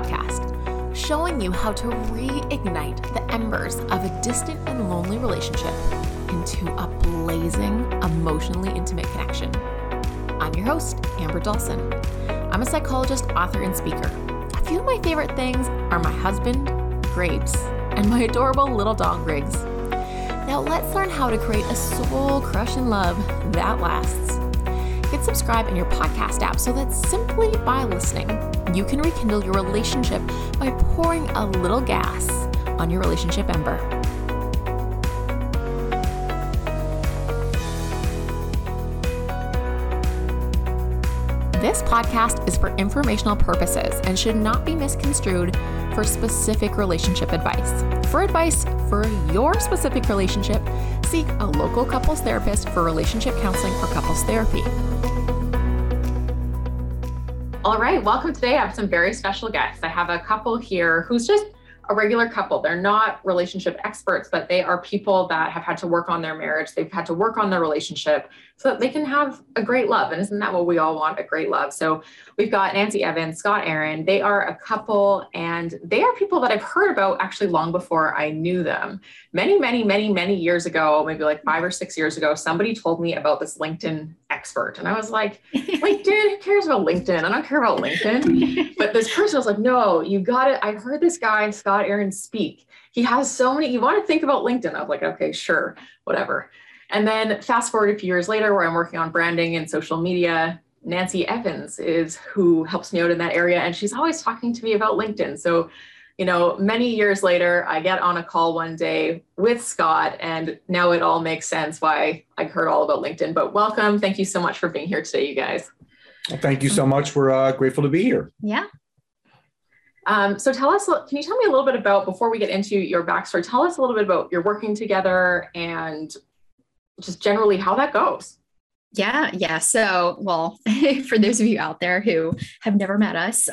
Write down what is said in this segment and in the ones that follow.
podcast, showing you how to reignite the embers of a distant and lonely relationship into a blazing, emotionally intimate connection. I'm your host, Amber Dawson. I'm a psychologist, author, and speaker. A few of my favorite things are my husband, Grapes, and my adorable little dog, Riggs. Now let's learn how to create a soul-crushing love that lasts. Hit subscribe in your podcast app so that simply by listening, you can rekindle your relationship by pouring a little gas on your relationship ember. This podcast is for informational purposes and should not be misconstrued for specific relationship advice. For advice for your specific relationship, seek a local couples therapist for relationship counseling or couples therapy. All right, welcome. Today I have some very special guests. I have a couple here who's just a regular couple. They're not relationship experts, but they are people that have had to work on their marriage. They've had to work on their relationship so that they can have a great love. And isn't that what we all want, a great love? So we've got Nancy Evans, Scott Aaron. They are a couple, and they are people that I've heard about actually long before I knew them. Many years ago, maybe like 5 or 6 years ago, somebody told me about this LinkedIn expert. And I was like, wait, dude, who cares about LinkedIn? I don't care about LinkedIn. But this person was like, no, you got it. I heard this guy, Scott Aaron, speak. He has so many, you want to think about LinkedIn. I was like, okay, sure, whatever. And then fast forward a few years later where I'm working on branding and social media, Nancy Evans is who helps me out in that area. And she's always talking to me about LinkedIn. So, you know, many years later, I get on a call one day with Scott, and now it all makes sense why I heard all about LinkedIn. But welcome. Thank you so much for being here today, you guys. Well, thank you so much. We're grateful to be here. Yeah. So tell us, can you tell me a little bit about, before we get into your backstory, tell us a little bit about your working together and just generally how that goes. Yeah. So, well, for those of you out there who have never met us,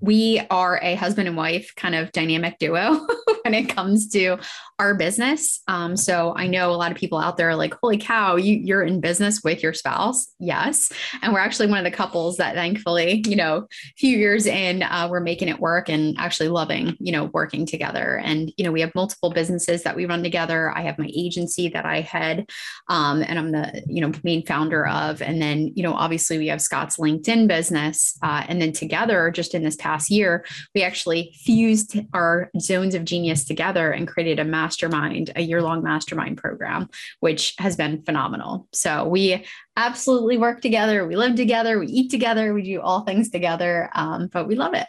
we are a husband and wife kind of dynamic duo when it comes to our business. So I know a lot of people out there are like, holy cow, you're in business with your spouse. Yes. And we're actually one of the couples that thankfully, you know, a few years in, we're making it work and actually loving, you know, working together. And, you know, we have multiple businesses that we run together. I have my agency that I head, and I'm the, you know, main founder of, and then, you know, obviously we have Scott's LinkedIn business. And then together, just in this past year, we actually fused our zones of genius together and created a mastermind, a year-long mastermind program, which has been phenomenal. So we absolutely work together. We live together. We eat together. We do all things together. But we love it.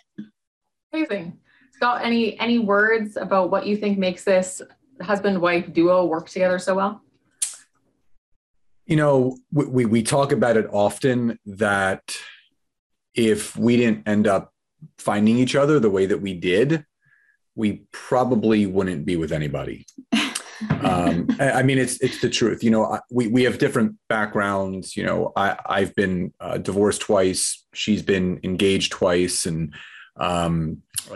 Amazing. Scott, any words about what you think makes this husband-wife duo work together so well? You know, we talk about it often that if we didn't end up finding each other the way that we did, we probably wouldn't be with anybody. I mean, it's the truth. You know, we have different backgrounds. You know, I've been divorced twice. She's been engaged twice. And,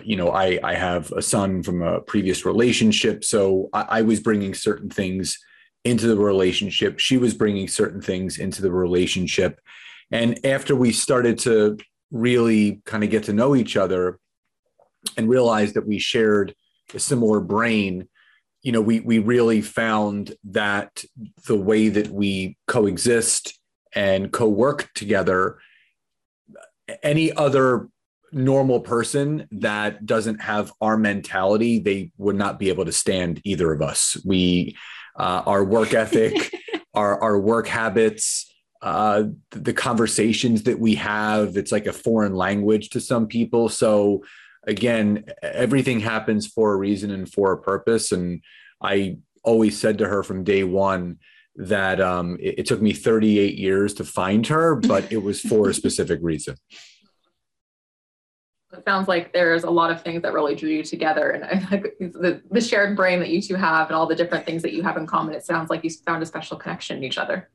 you know, I have a son from a previous relationship. So I was bringing certain things into the relationship. She was bringing certain things into the relationship. And after we started to really kind of get to know each other and realize that we shared a similar brain, you know, we really found that the way that we coexist and co-work together, any other normal person that doesn't have our mentality, they would not be able to stand either of us. Our work ethic, our work habits, the conversations that we have, it's like a foreign language to some people. So again, everything happens for a reason and for a purpose. And I always said to her from day one that it took me 38 years to find her, but it was for a specific reason. It sounds like there's a lot of things that really drew you together, and the shared brain that you two have and all the different things that you have in common. It sounds like you found a special connection in each other.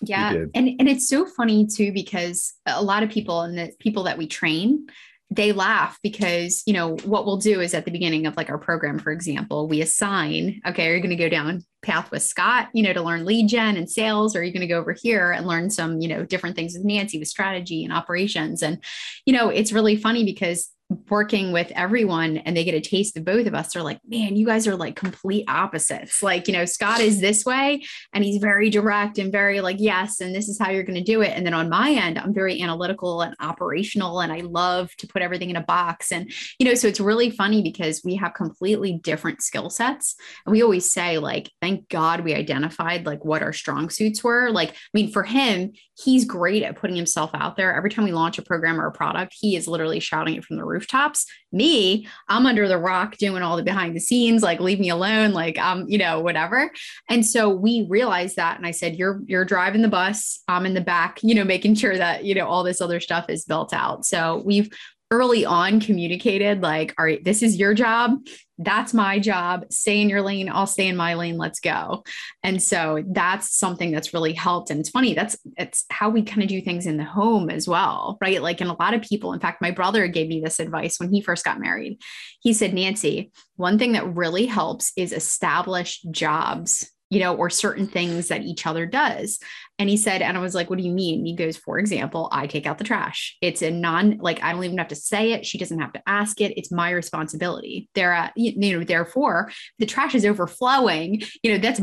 Yeah. And it's so funny too, because a lot of people and the people that we train, they laugh because, you know, what we'll do is at the beginning of like our program, for example, we assign, okay, you're going to go down path with Scott, you know, to learn lead gen and sales, or are you going to go over here and learn some, you know, different things with Nancy with strategy and operations. And, you know, it's really funny because working with everyone and they get a taste of both of us, they're like, man, you guys are like complete opposites. Like, you know, Scott is this way and he's very direct and very like, yes, and this is how you're going to do it. And then on my end, I'm very analytical and operational and I love to put everything in a box. And, you know, so it's really funny because we have completely different skill sets. And we always say like, thank God we identified like what our strong suits were. Like, I mean, for him, he's great at putting himself out there. Every time we launch a program or a product, he is literally shouting it from the rooftops. Me, I'm under the rock doing all the behind the scenes, like leave me alone, like, you know, whatever. And so we realized that. And I said, you're driving the bus, I'm in the back, you know, making sure that, you know, all this other stuff is built out. So we've early on communicated like, all right, this is your job. That's my job. Stay in your lane. I'll stay in my lane. Let's go. And so that's something that's really helped. And it's funny. It's how we kind of do things in the home as well, right? Like, and a lot of people, in fact, my brother gave me this advice when he first got married. He said, Nancy, one thing that really helps is establish jobs, you know, or certain things that each other does. And he said, and I was like, what do you mean? He goes, for example, I take out the trash. It's a I don't even have to say it. She doesn't have to ask it. It's my responsibility. Therefore the trash is overflowing. You know, that's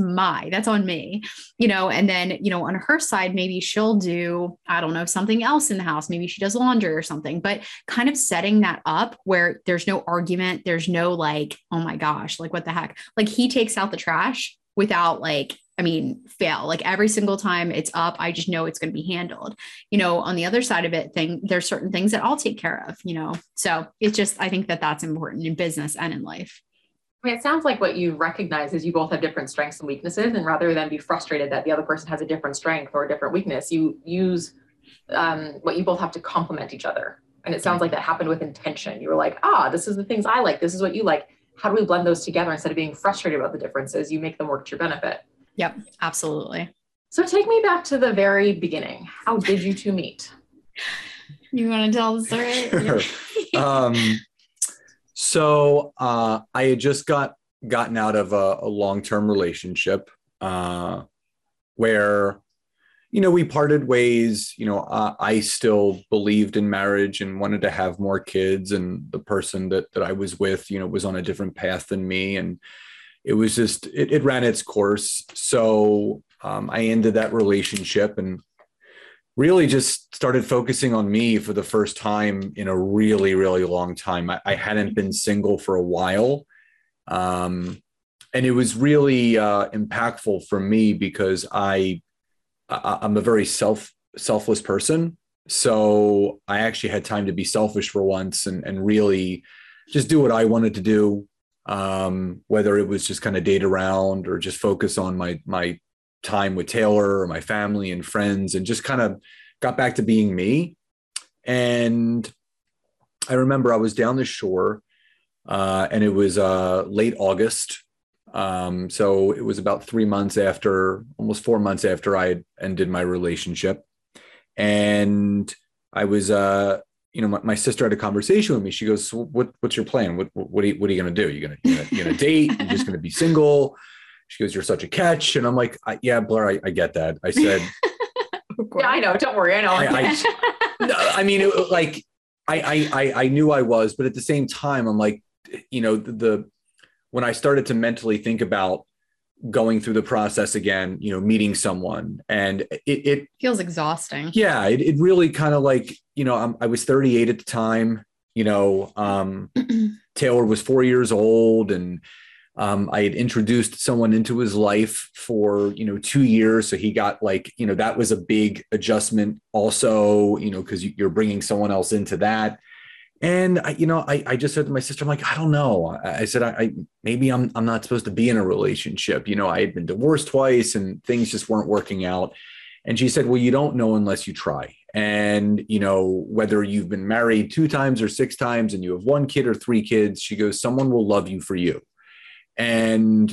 on me, you know, and then, you know, on her side, maybe she'll do, I don't know, something else in the house. Maybe she does laundry or something, but kind of setting that up where there's no argument. There's no like, oh my gosh, like what the heck? Like he takes out the trash without like, I mean, fail, like every single time it's up, I just know it's going to be handled, you know, on the other side of it there's certain things that I'll take care of, you know? So it's just, I think that that's important in business and in life. I mean, it sounds like what you recognize is you both have different strengths and weaknesses. And rather than be frustrated that the other person has a different strength or a different weakness, you use what you both have to complement each other. And it sounds like that happened with intention. You were like, this is the things I like. This is what you like. How do we blend those together instead of being frustrated about the differences? You make them work to your benefit. Yep, absolutely. So take me back to the very beginning. How did you two meet? You want to tell the story? Sure. So I had just gotten out of a long-term relationship where, you know, we parted ways. You know, I still believed in marriage and wanted to have more kids. And the person that I was with, you know, was on a different path than me. And it was just, it ran its course. So I ended that relationship and really just started focusing on me for the first time in a really, really long time. I hadn't been single for a while. And it was really impactful for me because I'm a very selfless person. So I actually had time to be selfish for once and really just do what I wanted to do. Whether it was just kind of date around or just focus on my time with Taylor or my family and friends, and just kind of got back to being me. And I remember I was down the shore, and it was late August. So it was about 3 months after, almost 4 months after I had ended my relationship. And I was, you know, my sister had a conversation with me. She goes, so what's your plan? What are you going to do? You're going to date? You're just going to be single? She goes, you're such a catch. And I'm like, yeah, Blair, I get that. I said, yeah, I know. Don't worry. I know. I knew I was, but at the same time, I'm like, you know, when I started to mentally think about going through the process again, you know, meeting someone, and it feels exhausting. Yeah. It really kind of like, you know, I was 38 at the time, you know, Taylor was 4 years old, and I had introduced someone into his life for, you know, 2 years. So he got like, you know, that was a big adjustment also, you know, cause you're bringing someone else into that. And I just said to my sister, I'm like, I don't know. I said, maybe I'm not supposed to be in a relationship. You know, I had been divorced twice and things just weren't working out. And she said, well, you don't know unless you try. And, you know, whether you've been married 2 times or 6 times and you have 1 kid or 3 kids, she goes, someone will love you for you. And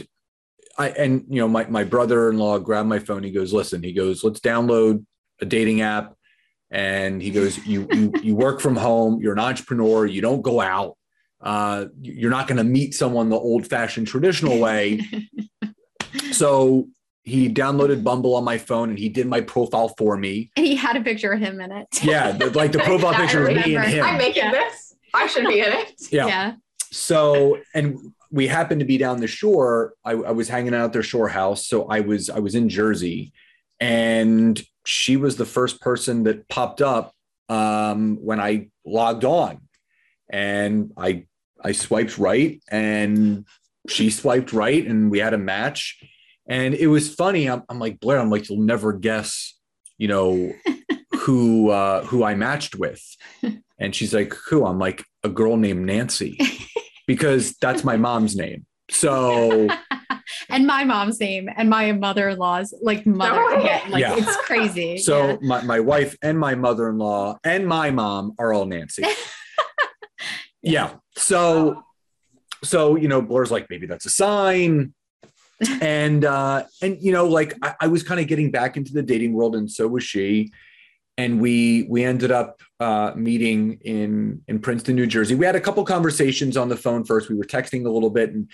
you know, my brother-in-law grabbed my phone. He goes, listen, he goes, let's download a dating app. And he goes, you work from home, you're an entrepreneur, you don't go out, you're not going to meet someone the old fashioned traditional way. So he downloaded Bumble on my phone and he did my profile for me. And he had a picture of him in it. Yeah. Like the profile picture of me and him. I'm making this. I should be in it. Yeah. So, and we happened to be down the shore. I was hanging out at their shore house. So I was in Jersey, and she was the first person that popped up when I logged on, and I swiped right and she swiped right, and we had a match. And it was funny. I'm like, Blair, I'm like, you'll never guess, you know, who I matched with. And she's like, who? I'm like, a girl named Nancy, because that's my mom's name. So, and my mom's name and my mother-in-law's like mother. Again, like, yeah. It's crazy. So yeah. my wife and my mother-in-law and my mom are all Nancy. Yeah. So, you know, Blair's like, maybe that's a sign. And you know, like I was kind of getting back into the dating world, and so was she. And we ended up meeting in Princeton, New Jersey. We had a couple conversations on the phone first. We were texting a little bit, and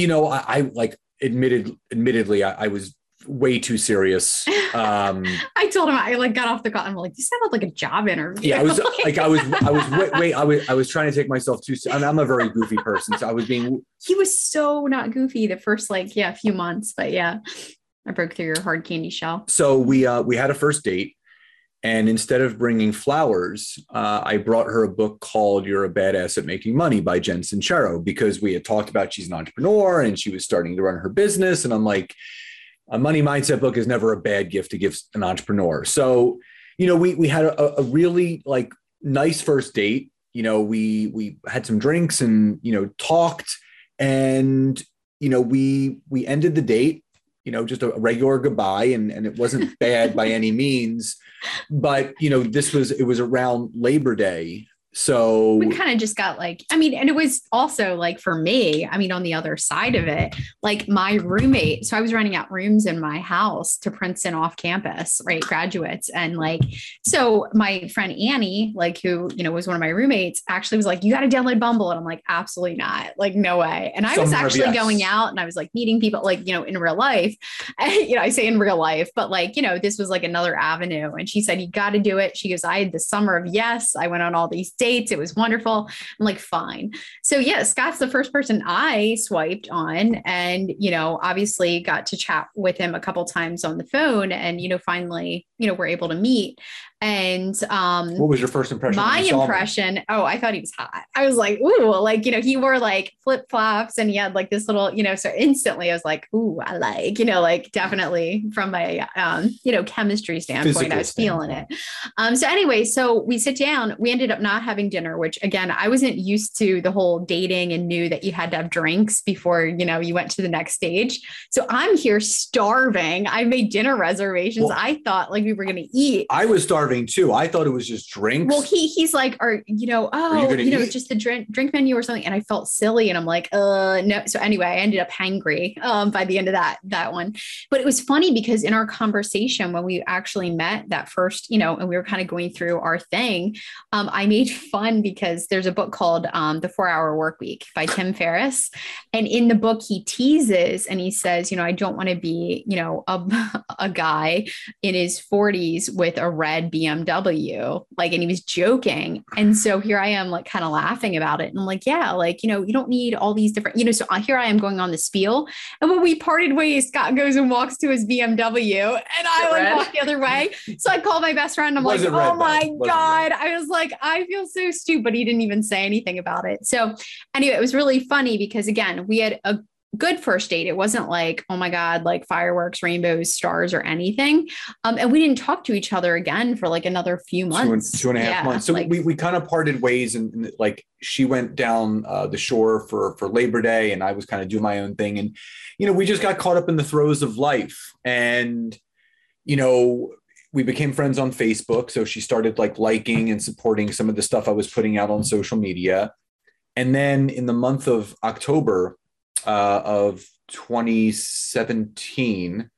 you know, I like admittedly, I was way too serious. I told him I like got off the call. I'm like, you sounded like a job interview. Yeah, I was like, I was trying to take myself too. I'm a very goofy person, so I was being. He was so not goofy the first few months, but yeah, I broke through your hard candy shell. So we had a first date. And instead of bringing flowers, I brought her a book called You're a Badass at Making Money by Jen Sincero, because we had talked about she's an entrepreneur and she was starting to run her business. And I'm like, a money mindset book is never a bad gift to give an entrepreneur. So, you know, we had a really like nice first date. You know, we had some drinks and, you know, talked, and, you know, we ended the date, you know, just a regular goodbye. And it wasn't bad by any means, but you know, it was around Labor Day. So we kind of just got like, I mean, and it was also like, for me, I mean, on the other side of it, like my roommate, so I was renting out rooms in my house to Princeton off campus, right? Graduates. And like, so my friend Annie, like who, you know, was one of my roommates, actually was like, you got to download Bumble. And I'm like, absolutely not, like, no way. And I was actually going out and I was like meeting people, like, you know, in real life, you know, I say in real life, but like, you know, this was like another avenue. And she said, you got to do it. She goes, I had the summer of yes. I went on all these dates. It was wonderful. I'm like, fine. So yeah, Scott's the first person I swiped on, and, you know, obviously got to chat with him a couple times on the phone, and, you know, finally, you know, we're able to meet. And, what was your first impression? My impression. Oh, I thought he was hot. I was like, ooh, like, you know, he wore like flip flops and he had like this little, you know, so instantly I was like, ooh, I like, you know, like definitely from my, you know, chemistry standpoint, physical I was feeling it. So anyway, so we sit down, we ended up not having dinner, which again, I wasn't used to the whole dating and knew that you had to have drinks before, you know, you went to the next stage. So I'm here starving. I made dinner reservations. Well, I thought like we were going to eat. I was starving too. I thought it was just drinks. Well, he's like, or, you know, oh, you know, just the drink menu or something. And I felt silly and I'm like, no. So anyway, I ended up hangry by the end of that one. But it was funny because in our conversation, when we actually met that first, you know, and we were kind of going through our thing, I made fun because there's a book called The 4-Hour Workweek by Tim Ferriss. And in the book, he teases and he says, you know, I don't want to be, you know, a guy in his 40s with a red BMW, like, and he was joking. And so here I am like kind of laughing about it. And I'm like, yeah, like, you know, you don't need all these different, you know, so here I am going on the spiel. And when we parted ways, Scott goes and walks to his BMW and I like walk the other way. So I called my best friend. I'm like, oh my God. I was like, I feel so stupid. But he didn't even say anything about it. So anyway, it was really funny because again, we had a good first date. It wasn't like, oh my God, like fireworks, rainbows, stars, or anything. And we didn't talk to each other again for like another few months. Two and a half months. So like, we kind of parted ways, and like she went down the shore for Labor Day, and I was kind of doing my own thing. And, you know, we just got caught up in the throes of life, and, you know, we became friends on Facebook. So she started like liking and supporting some of the stuff I was putting out on social media. And then in the month of October, of 2017,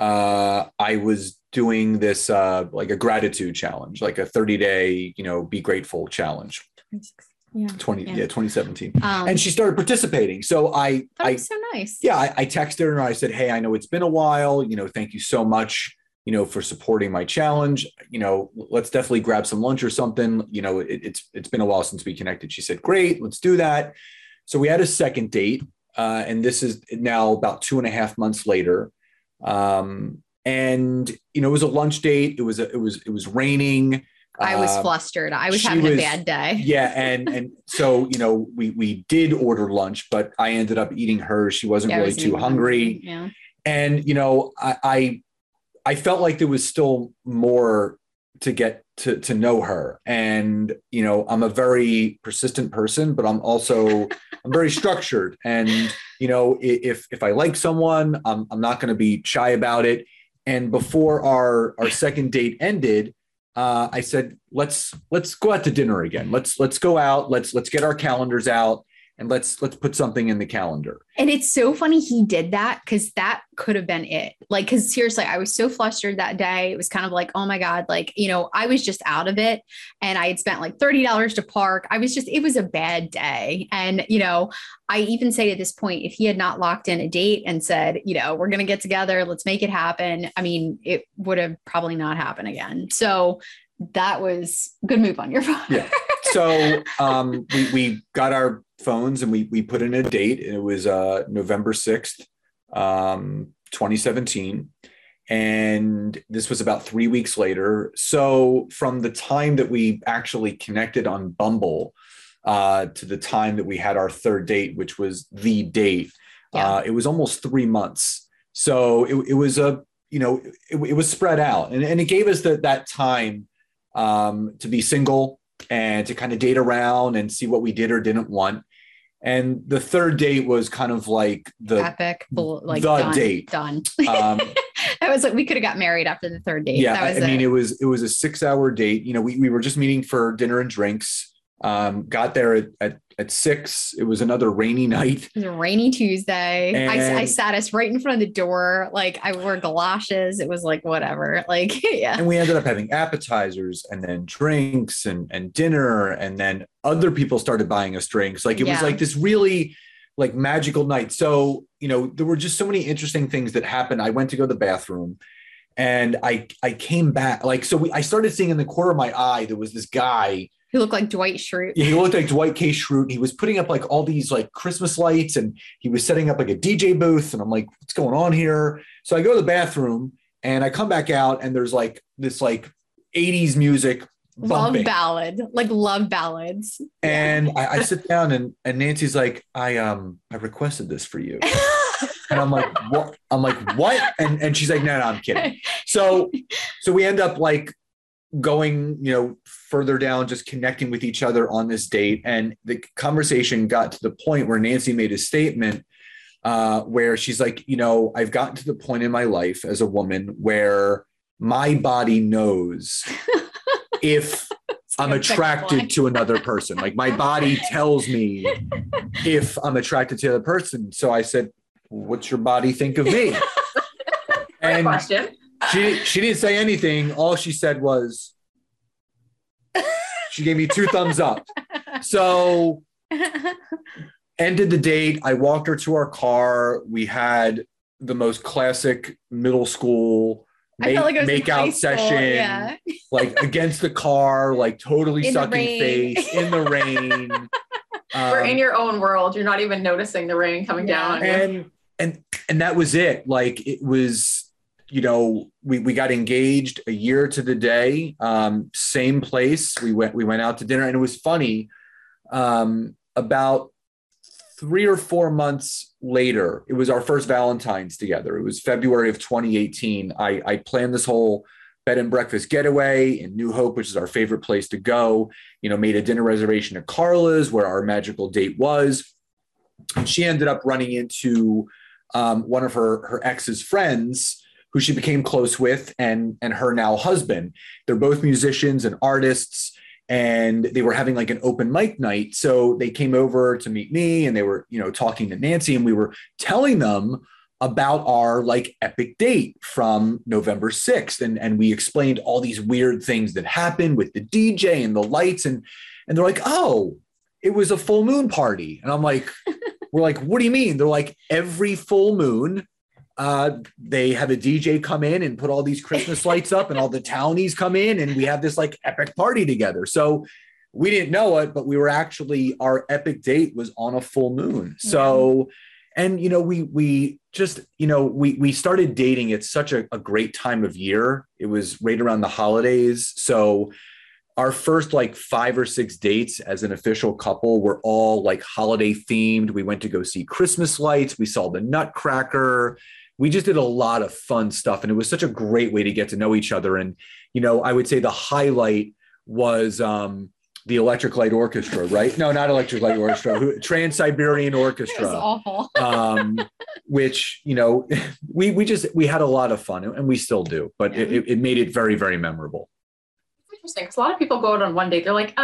I was doing this, like a gratitude challenge, like a 30-day, you know, be grateful challenge. 2017. And she started participating. So I, that was so nice. Yeah. I texted her and I said, hey, I know it's been a while, you know, thank you so much. you know, for supporting my challenge. You know, let's definitely grab some lunch or something. You know, it's been a while since we connected. She said, great, let's do that. So we had a second date. And this is now about 2.5 months later. And, you know, it was a lunch date. It was raining. I was flustered. I was having a bad day. Yeah. And so, you know, we did order lunch, but I ended up eating hers. She wasn't really too hungry. Yeah. And, you know, I felt like there was still more to get to know her. And, you know, I'm a very persistent person, but I'm also, I'm very structured. And, you know, if I like someone, I'm not going to be shy about it. And before our second date ended, I said, let's go out to dinner again. Let's go out. Let's get our calendars out. And let's put something in the calendar. And it's so funny he did that, because that could have been it. Like, because seriously, I was so flustered that day. It was kind of like, oh my God, like, you know, I was just out of it. And I had spent like $30 to park. It was a bad day. And, you know, I even say at this point, if he had not locked in a date and said, you know, we're going to get together, let's make it happen. I mean, it would have probably not happened again. So that was a good move on your part. Yeah. So we got our phones and we put in a date. It was November 6th, 2017. And this was about 3 weeks later. So from the time that we actually connected on Bumble to the time that we had our third date, which was the date, it was almost 3 months. So it was a, you know, it was spread out, and it gave us that time to be single and to kind of date around and see what we did or didn't want. And the third date was kind of like the epic, like the date. Done. I was like, we could have got married after the third date. Yeah, that was it was a 6-hour date. You know, we were just meeting for dinner and drinks. Got there at 6. It was another rainy night. It was a rainy Tuesday. And I sat us right in front of the door. Like, I wore galoshes. It was like, whatever. Like, yeah. And we ended up having appetizers and then drinks and dinner. And then other people started buying us drinks. Like, it was like this really like magical night. So, you know, there were just so many interesting things that happened. I went to go to the bathroom. And I came back, like, so I started seeing in the corner of my eye, there was this guy who looked like Dwight Schrute. Yeah, he looked like Dwight K. Schrute. He was putting up like all these like Christmas lights, and he was setting up like a DJ booth. And I'm like, what's going on here? So I go to the bathroom and I come back out, and there's like this like 80s music bumping. Love ballad, like love ballads. And I sit down, and Nancy's like, I requested this for you. And I'm like, what? And she's like, no, I'm kidding. So we end up like going, you know, further down, just connecting with each other on this date. And the conversation got to the point where Nancy made a statement where she's like, you know, I've gotten to the point in my life as a woman where my body knows if I'm attracted to another person. Like, my body tells me if I'm attracted to the other person. So I said, what's your body think of me? And question. She didn't say anything. All she said was, she gave me 2 thumbs up. So ended the date. I walked her to our car. We had the most classic middle school makeout session, yeah. Like against the car, like totally in sucking face in the rain. We're in your own world. You're not even noticing the rain coming down. And that was it. Like, it was, you know, we got engaged a year to the day, same place. We went out to dinner, and it was funny. About 3 or 4 months later, it was our first Valentine's together. It was February of 2018. I planned this whole bed and breakfast getaway in New Hope, which is our favorite place to go. You know, made a dinner reservation at Carla's, where our magical date was. She ended up running into one of her ex's friends, who she became close with, and her now husband. They're both musicians and artists, and they were having like an open mic night. So they came over to meet me, and they were, you know, talking to Nancy, and we were telling them about our like epic date from November 6th. And we explained all these weird things that happened with the DJ and the lights, and they're like, oh, it was a full moon party. And I'm like, we're like, what do you mean? They're like, every full moon, They have a DJ come in and put all these Christmas lights up and all the townies come in and we have this like epic party together. So we didn't know it, but we were actually, our epic date was on a full moon. So, and, you know, we just, you know, we started dating at such a great time of year. It was right around the holidays. So our first like 5 or 6 dates as an official couple were all like holiday themed. We went to go see Christmas lights. We saw the Nutcracker. We just did a lot of fun stuff. And it was such a great way to get to know each other. And, you know, I would say the highlight was, the Electric Light Orchestra, right? No, not Electric Light Orchestra, Trans-Siberian Orchestra. It was awful. Which, you know, we had a lot of fun and we still do, but it made it very, very memorable. It's interesting because a lot of people go out on one date. They're like,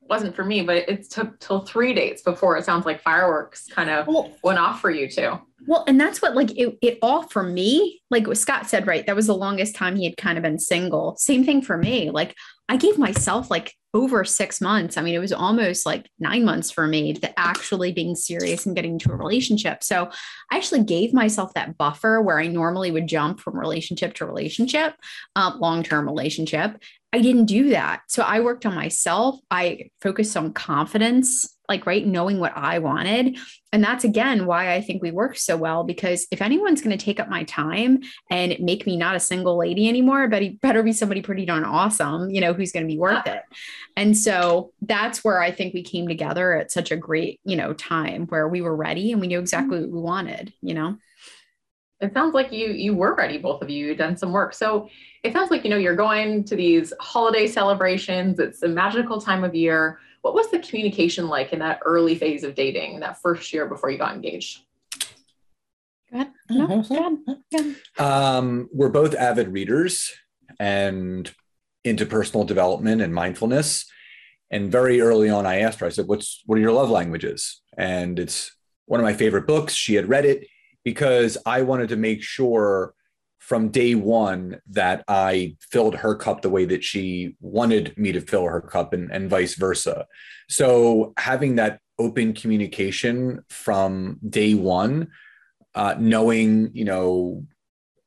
wasn't for me, but it took till 3 dates before it sounds like fireworks kind of went off for you too. Well, and that's what like it all for me, like what Scott said, right? That was the longest time he had kind of been single. Same thing for me. Like I gave myself like over 6 months. I mean, it was almost like 9 months for me to actually being serious and getting into a relationship. So I actually gave myself that buffer where I normally would jump from relationship to relationship, long-term relationship. I didn't do that. So I worked on myself. I focused on confidence, like, right, knowing what I wanted. And that's, again, why I think we work so well, because if anyone's going to take up my time and make me not a single lady anymore, but it better be somebody pretty darn awesome, you know, who's going to be worth it. And so that's where I think we came together at such a great, you know, time where we were ready and we knew exactly what we wanted, you know. It sounds like you were ready, both of you. You've done some work. So it sounds like, you know, you're going to these holiday celebrations. It's a magical time of year. What was the communication like in that early phase of dating, that first year before you got engaged? Go ahead. We're both avid readers and into personal development and mindfulness. And very early on, I asked her, I said, what are your love languages? And it's one of my favorite books. She had read it because I wanted to make sure from day one that I filled her cup the way that she wanted me to fill her cup and vice versa. So having that open communication from day one, knowing, you know,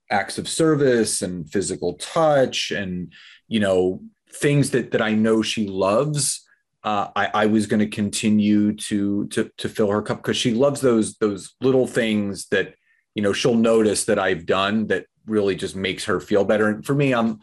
acts of service and physical touch and, you know, things that I know she loves, I was going to continue to fill her cup because she loves those little things that, you know, she'll notice that I've done that really just makes her feel better. And for me, I'm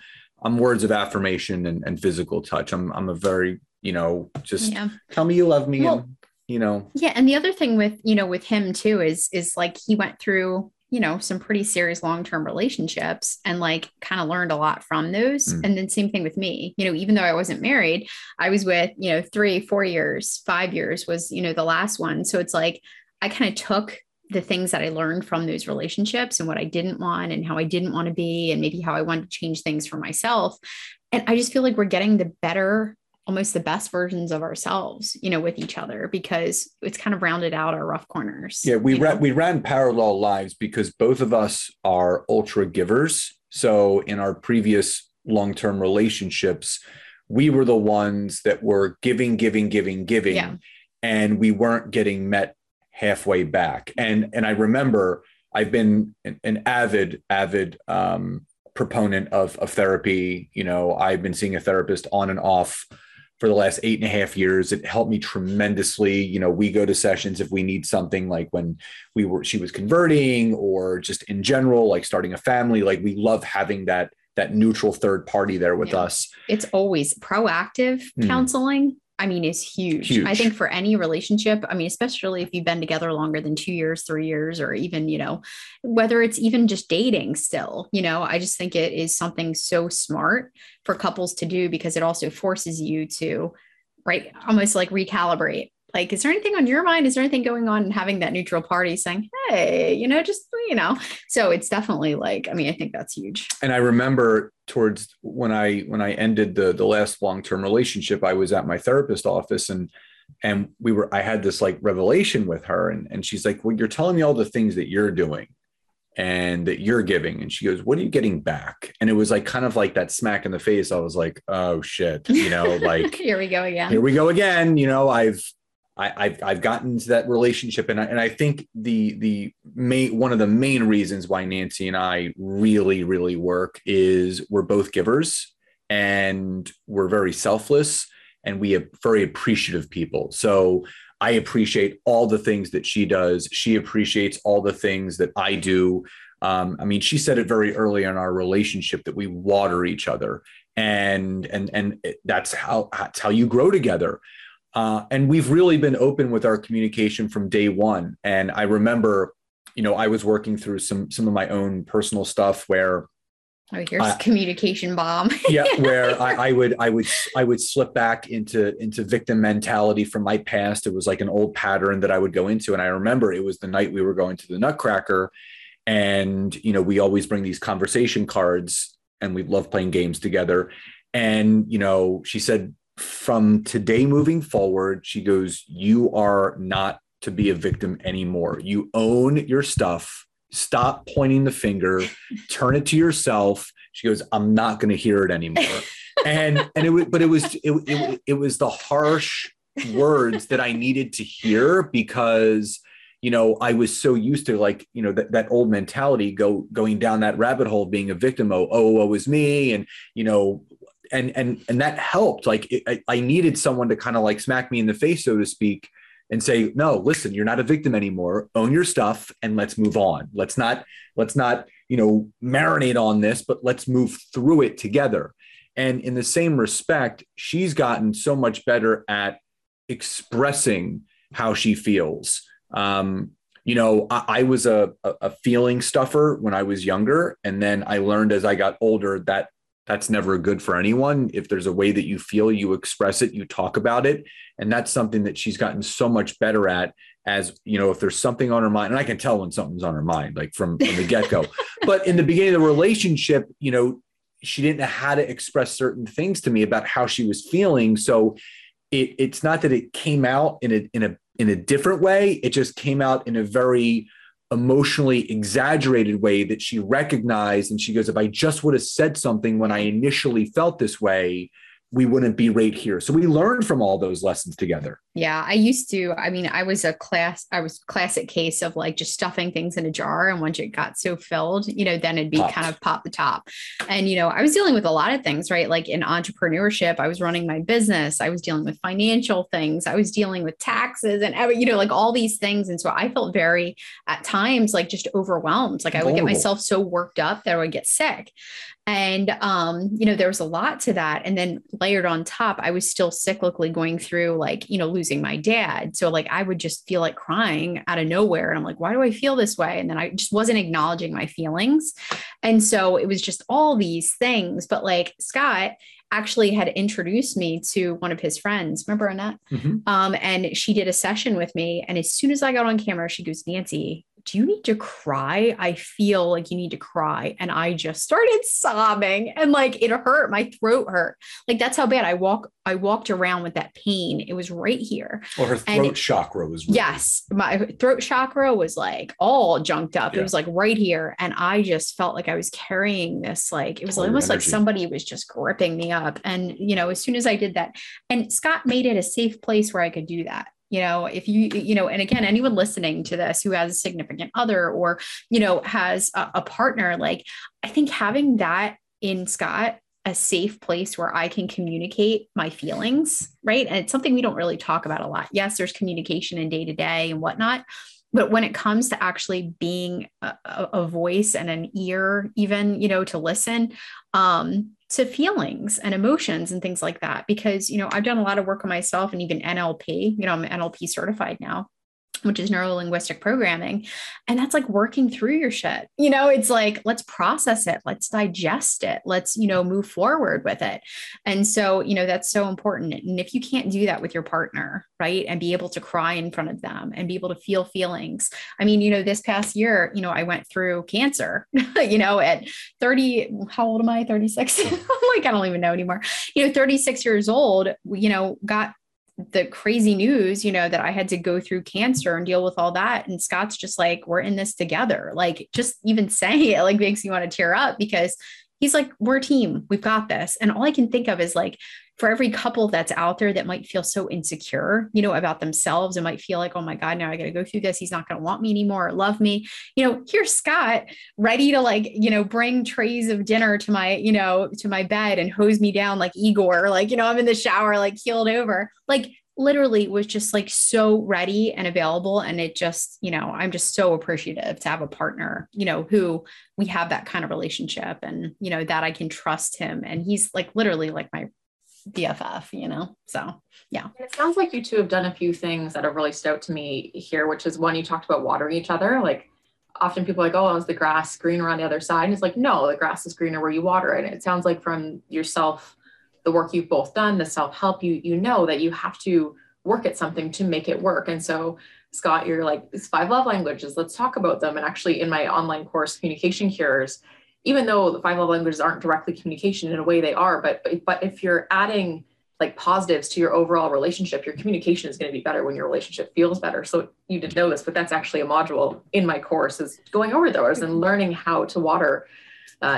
words of affirmation and physical touch. I'm a very, you know, just tell me you love me. Well, and, you know. Yeah. And the other thing with, you know, with him too, is like, he went through, you know, some pretty serious long-term relationships and like kind of learned a lot from those. Mm. And then same thing with me, you know, even though I wasn't married, I was with, you know, 3, 4 years, 5 years was, you know, the last one. So it's like, I kind of took the things that I learned from those relationships and what I didn't want and how I didn't want to be, and maybe how I wanted to change things for myself. And I just feel like we're getting the better, almost the best versions of ourselves, you know, with each other, because it's kind of rounded out our rough corners. Yeah. We ran parallel lives because both of us are ultra givers. So in our previous long-term relationships, we were the ones that were giving, yeah, and we weren't getting met halfway back. And I remember I've been an avid proponent of therapy. You know, I've been seeing a therapist on and off for the last 8.5 years. It helped me tremendously. You know, we go to sessions if we need something, like when she was converting, or just in general, like starting a family. Like, we love having that neutral third party there with us. It's always proactive counseling. I mean, is huge. I think for any relationship, I mean, especially if you've been together longer than 2 years, 3 years, or even, you know, whether it's even just dating still, you know, I just think it is something so smart for couples to do, because it also forces you to, right, almost like recalibrate. Like, is there anything on your mind? Is there anything going on? And having that neutral party saying, hey, you know, just, you know, so it's definitely like, I mean, I think that's huge. And I remember towards when I ended the last long-term relationship, I was at my therapist office and I had this like revelation with her, and she's like, well, you're telling me all the things that you're doing and that you're giving. And she goes, what are you getting back? And it was like, kind of like that smack in the face. I was like, oh shit, you know, like, here we go again. You know, I've gotten to that relationship. And I think the one of the main reasons why Nancy and I really, really work is we're both givers and we're very selfless and we are very appreciative people. So I appreciate all the things that she does. She appreciates all the things that I do. I mean, she said it very early in our relationship that we water each other, and that's how you grow together. And we've really been open with our communication from day one. And I remember, you know, I was working through some of my own personal stuff where communication bomb. Yeah, where I would slip back into victim mentality from my past. It was like an old pattern that I would go into. And I remember it was the night we were going to the Nutcracker, and, you know, we always bring these conversation cards and we love playing games together. And, you know, she said, from today moving forward, she goes, you are not to be a victim anymore. You own your stuff. Stop pointing the finger, turn it to yourself. She goes, I'm not going to hear it anymore. But it was the harsh words that I needed to hear, because, you know, I was so used to, like, you know, that old mentality going down that rabbit hole, being a victim. Oh, it was me. And, you know, and that helped. Like I needed someone to kind of like smack me in the face, so to speak, and say, no, listen, you're not a victim anymore. Own your stuff and let's move on. Let's not, you know, marinate on this, but let's move through it together. And in the same respect, she's gotten so much better at expressing how she feels. You know, I was a feeling stuffer when I was younger. And then I learned as I got older that that's never good for anyone. If there's a way that you feel, you express it, you talk about it. And that's something that she's gotten so much better at, as, you know, if there's something on her mind, and I can tell when something's on her mind, like from the get-go. But in the beginning of the relationship, you know, she didn't know how to express certain things to me about how she was feeling. So it's not that it came out in a different way. It just came out in a very emotionally exaggerated way that she recognized. And she goes, if I just would have said something when I initially felt this way, we wouldn't be right here. So we learned from all those lessons together. Yeah. I was classic case of like just stuffing things in a jar. And once it got so filled, you know, then it'd be kind of pop the top. And, you know, I was dealing with a lot of things, right? Like in entrepreneurship, I was running my business. I was dealing with financial things. I was dealing with taxes and, you know, like all these things. And so I felt very, at times, like just overwhelmed. Like I would get myself so worked up that I would get sick. And, you know, there was a lot to that. And then layered on top, I was still cyclically going through, like, you know, losing my dad. So like, I would just feel like crying out of nowhere. And I'm like, why do I feel this way? And then I just wasn't acknowledging my feelings. And so it was just all these things. But like Scott actually had introduced me to one of his friends. Remember Annette? Mm-hmm. And she did a session with me. And as soon as I got on camera, she goes, Nancy, do you need to cry? I feel like you need to cry. And I just started sobbing, and like, it hurt. My throat hurt. Like, that's how bad I walked around with that pain. It was right here. Well, her throat chakra was. Really... Yes. My throat chakra was like all junked up. Yeah. It was like right here. And I just felt like I was carrying this, like, it was almost like somebody was just gripping me up. And, you know, as soon as I did that, and Scott made it a safe place where I could do that. You know, if you, you know, and again, anyone listening to this who has a significant other or, you know, has a partner, like, I think having that in Scott, a safe place where I can communicate my feelings, right? And it's something we don't really talk about a lot. Yes, there's communication in day-to-day and whatnot, but when it comes to actually being a voice and an ear, even, you know, to listen, to feelings and emotions and things like that, because, you know, I've done a lot of work on myself and even NLP, you know, I'm NLP certified now, which is neuro-linguistic programming. And that's like working through your shit. You know, it's like, let's process it. Let's digest it. Let's, you know, move forward with it. And so, you know, that's so important. And if you can't do that with your partner, right, and be able to cry in front of them and be able to feel feelings. I mean, you know, this past year, you know, I went through cancer, you know, at 30, how old am I? 36. I'm like, I don't even know anymore. You know, 36 years old, you know, got the crazy news, you know, that I had to go through cancer and deal with all that. And Scott's just like, we're in this together. Like, just even saying it like makes me want to tear up, because he's like, we're a team, we've got this. And all I can think of is like, for every couple that's out there that might feel so insecure, you know, about themselves and might feel like, oh my God, now I got to go through this. He's not going to want me anymore or love me. You know, here's Scott ready to, like, you know, bring trays of dinner to my, you know, to my bed and hose me down like Igor, like, you know, I'm in the shower, like keeled over, like literally was just like so ready and available. And it just, you know, I'm just so appreciative to have a partner, you know, who we have that kind of relationship and, you know, that I can trust him. And he's like, literally like my BFF, you know? So, yeah. It sounds like you two have done a few things that have really stood out to me here, which is one, you talked about watering each other. Like often people are like, oh, is the grass greener on the other side? And it's like, no, the grass is greener where you water it. And it sounds like from yourself, the work you've both done, the self-help, you know that you have to work at something to make it work. And so Scott, you're like, it's 5 love languages, let's talk about them. And actually in my online course, Communication Cures, even though the 5 love languages aren't directly communication, in a way they are, but if you're adding like positives to your overall relationship, your communication is going to be better when your relationship feels better. So you didn't know this, but that's actually a module in my course, is going over those and learning how to water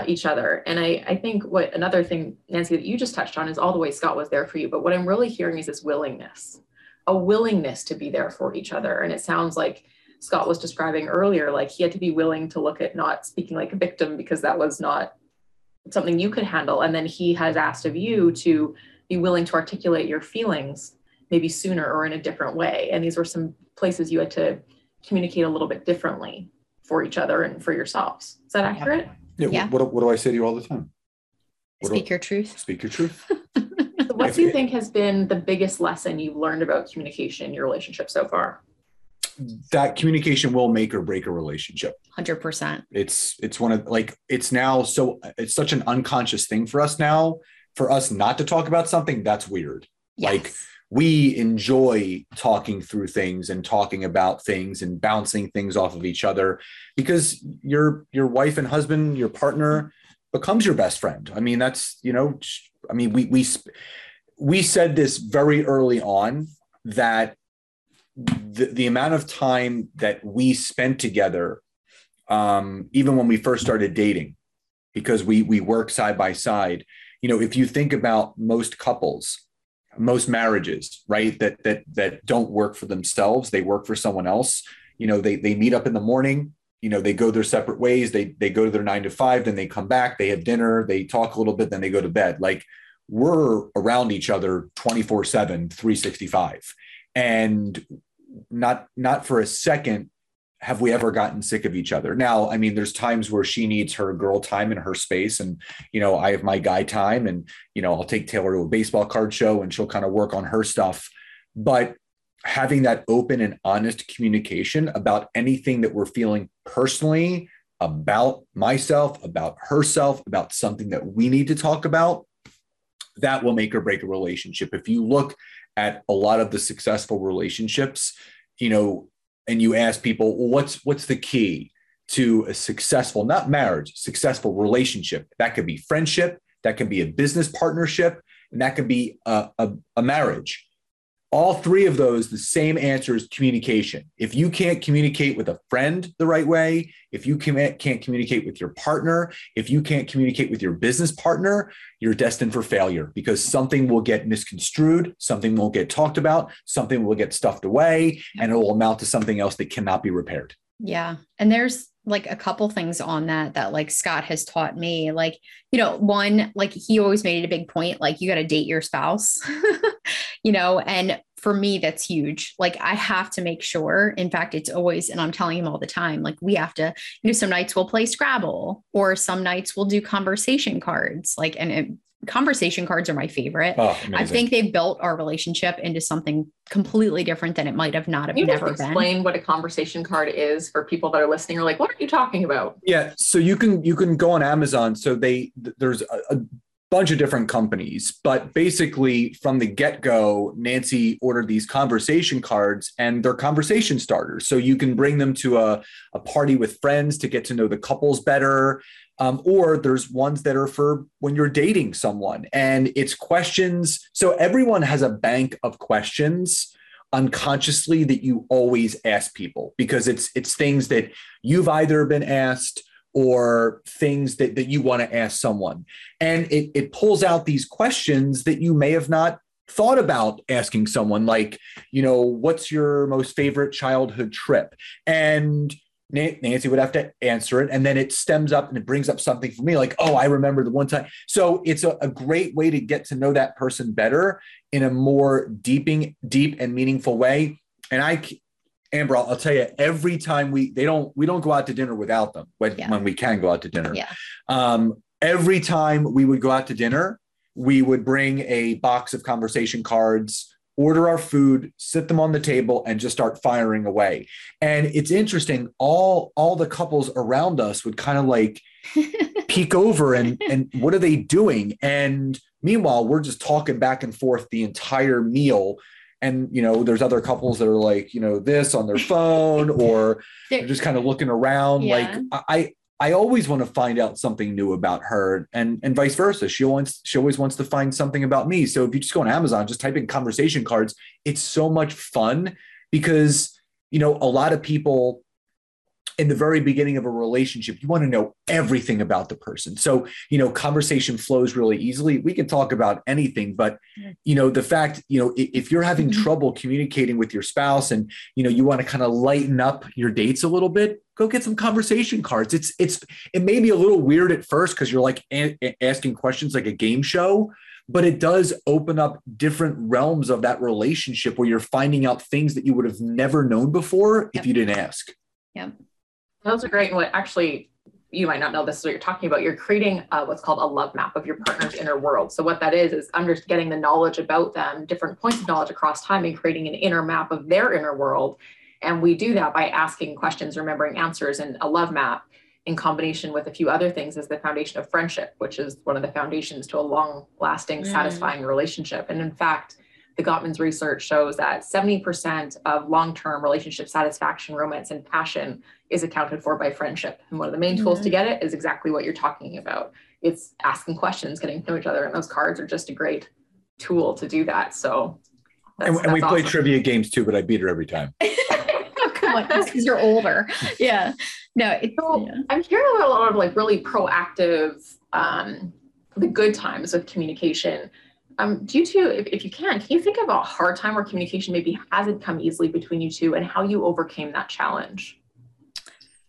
each other. And I think what another thing, Nancy, that you just touched on is all the way Scott was there for you. But what I'm really hearing is this willingness, a willingness to be there for each other. And it sounds like Scott was describing earlier, like he had to be willing to look at not speaking like a victim because that was not something you could handle. And then he has asked of you to be willing to articulate your feelings maybe sooner or in a different way. And these were some places you had to communicate a little bit differently for each other and for yourselves. Is that accurate? Yeah. Yeah. What do I say to you all the time? Speak your truth. So what do you think has been the biggest lesson you've learned about communication in your relationship so far? That communication will make or break a relationship. 100%. It's one of like, it's now, so it's such an unconscious thing for us now, for us not to talk about something that's weird. Yes. Like we enjoy talking through things and talking about things and bouncing things off of each other because your wife and husband, your partner becomes your best friend. I mean, that's, you know, I mean, we said this very early on that the amount of time that we spent together, even when we first started dating, because we work side by side, you know, if you think about most couples, most marriages, right, that don't work for themselves, they work for someone else, you know, they meet up in the morning, you know, they go their separate ways, they go to their 9 to 5, then they come back, they have dinner, they talk a little bit, then they go to bed. Like we're around each other 24/7, 365. And not for a second have we ever gotten sick of each other. Now, I mean, there's times where she needs her girl time and her space. And, you know, I have my guy time and, you know, I'll take Taylor to a baseball card show and she'll kind of work on her stuff. But having that open and honest communication about anything that we're feeling personally, about myself, about herself, about something that we need to talk about, that will make or break a relationship. If you look at a lot of the successful relationships, you know, and you ask people, well, what's the key to a successful, not marriage, successful relationship? That could be friendship, that could be a business partnership, and that could be a marriage. All three of those, the same answer is communication. If you can't communicate with a friend the right way, if you can't communicate with your partner, if you can't communicate with your business partner, you're destined for failure because something will get misconstrued, something won't get talked about, something will get stuffed away, and it will amount to something else that cannot be repaired. Yeah. And there's like a couple things on that like Scott has taught me, like, you know, one, like he always made it a big point, like you got to date your spouse, you know, and for me, that's huge. Like I have to make sure, in fact, it's always, and I'm telling him all the time, like we have to, you know, some nights we'll play Scrabble or some nights we'll do conversation cards, like, and conversation cards are my favorite. Oh, I think they've built our relationship into something completely different than it might have not have you never explain been. Explain what a conversation card is for people that are listening. Are like, what are you talking about? Yeah, so you can go on Amazon. So there's a bunch of different companies, but basically from the get-go, Nancy ordered these conversation cards and they're conversation starters. So you can bring them to a party with friends to get to know the couples better. Or there's ones that are for when you're dating someone and it's questions. So everyone has a bank of questions unconsciously that you always ask people because it's things that you've either been asked or things that you want to ask someone. And it pulls out these questions that you may have not thought about asking someone, like, you know, what's your most favorite childhood trip? And Nancy would have to answer it. And then it stems up and it brings up something for me, like, oh, I remember the one time. So it's a great way to get to know that person better in a more deep and meaningful way. And Amber, I'll tell you, every time we don't go out to dinner without them when we can go out to dinner. Yeah. Every time we would go out to dinner, we would bring a box of conversation cards, order our food, sit them on the table, and just start firing away. And it's interesting. All the couples around us would kind of like peek over and what are they doing? And meanwhile, we're just talking back and forth the entire meal. And, you know, there's other couples that are like, you know, this on their phone or they're just kind of looking around. Yeah. Like I always want to find out something new about her and vice versa. She always wants to find something about me. So if you just go on Amazon, just type in conversation cards, it's so much fun because, you know, a lot of people in the very beginning of a relationship, you want to know everything about the person. So, you know, conversation flows really easily. We can talk about anything, but, you know, the fact, you know, if you're having trouble communicating with your spouse and, you know, you want to kind of lighten up your dates a little bit, go get some conversation cards. It may be a little weird at first because you're like asking questions like a game show, but it does open up different realms of that relationship where you're finding out things that you would have never known before if you didn't ask. Yeah. Those are great. And what actually, you might not know this is what you're talking about. You're creating what's called a love map of your partner's inner world. So what that is getting the knowledge about them, different points of knowledge across time and creating an inner map of their inner world. And we do that by asking questions, remembering answers, and a love map in combination with a few other things is the foundation of friendship, which is one of the foundations to a long lasting, satisfying relationship. And in fact, the Gottman's research shows that 70% of long-term relationship satisfaction, romance, and passion is accounted for by friendship. And one of the main tools to get it is exactly what you're talking about. It's asking questions, getting to know each other, and those cards are just a great tool to do that. So that's awesome. Play trivia games too, but I beat her every time. Because you're older. Yeah. No, I'm hearing about a lot of like really proactive, the good times with communication. Do you two, if you can you think about a hard time where communication maybe hasn't come easily between you two and how you overcame that challenge?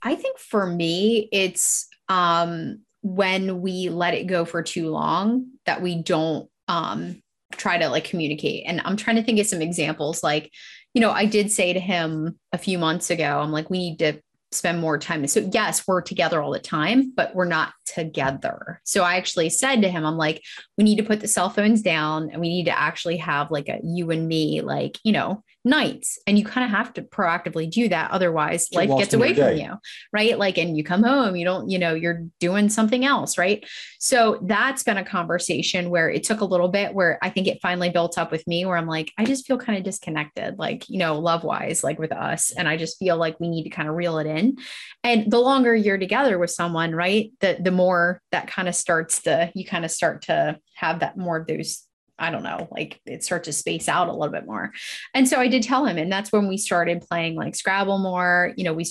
I think for me, it's when we let it go for too long that we don't try to like communicate. And I'm trying to think of some examples. Like, you know, I did say to him a few months ago, I'm like, we need to spend more time. So yes, we're together all the time, but we're not together. So I actually said to him, I'm like, we need to put the cell phones down and we need to actually have like a you and me, like, you know, nights. And you kind of have to proactively do that. Otherwise life gets away from you. Right. Like, and you come home, you don't, you know, you're doing something else. Right. So that's been a conversation where it took a little bit where I think it finally built up with me where I'm like, I just feel kind of disconnected, like, you know, love wise, like with us. And I just feel like we need to kind of reel it in. And the longer you're together with someone, right, the more that kind of you kind of start to have that more of those, I don't know, like it starts to space out a little bit more. And so I did tell him, and that's when we started playing like Scrabble more. You know, we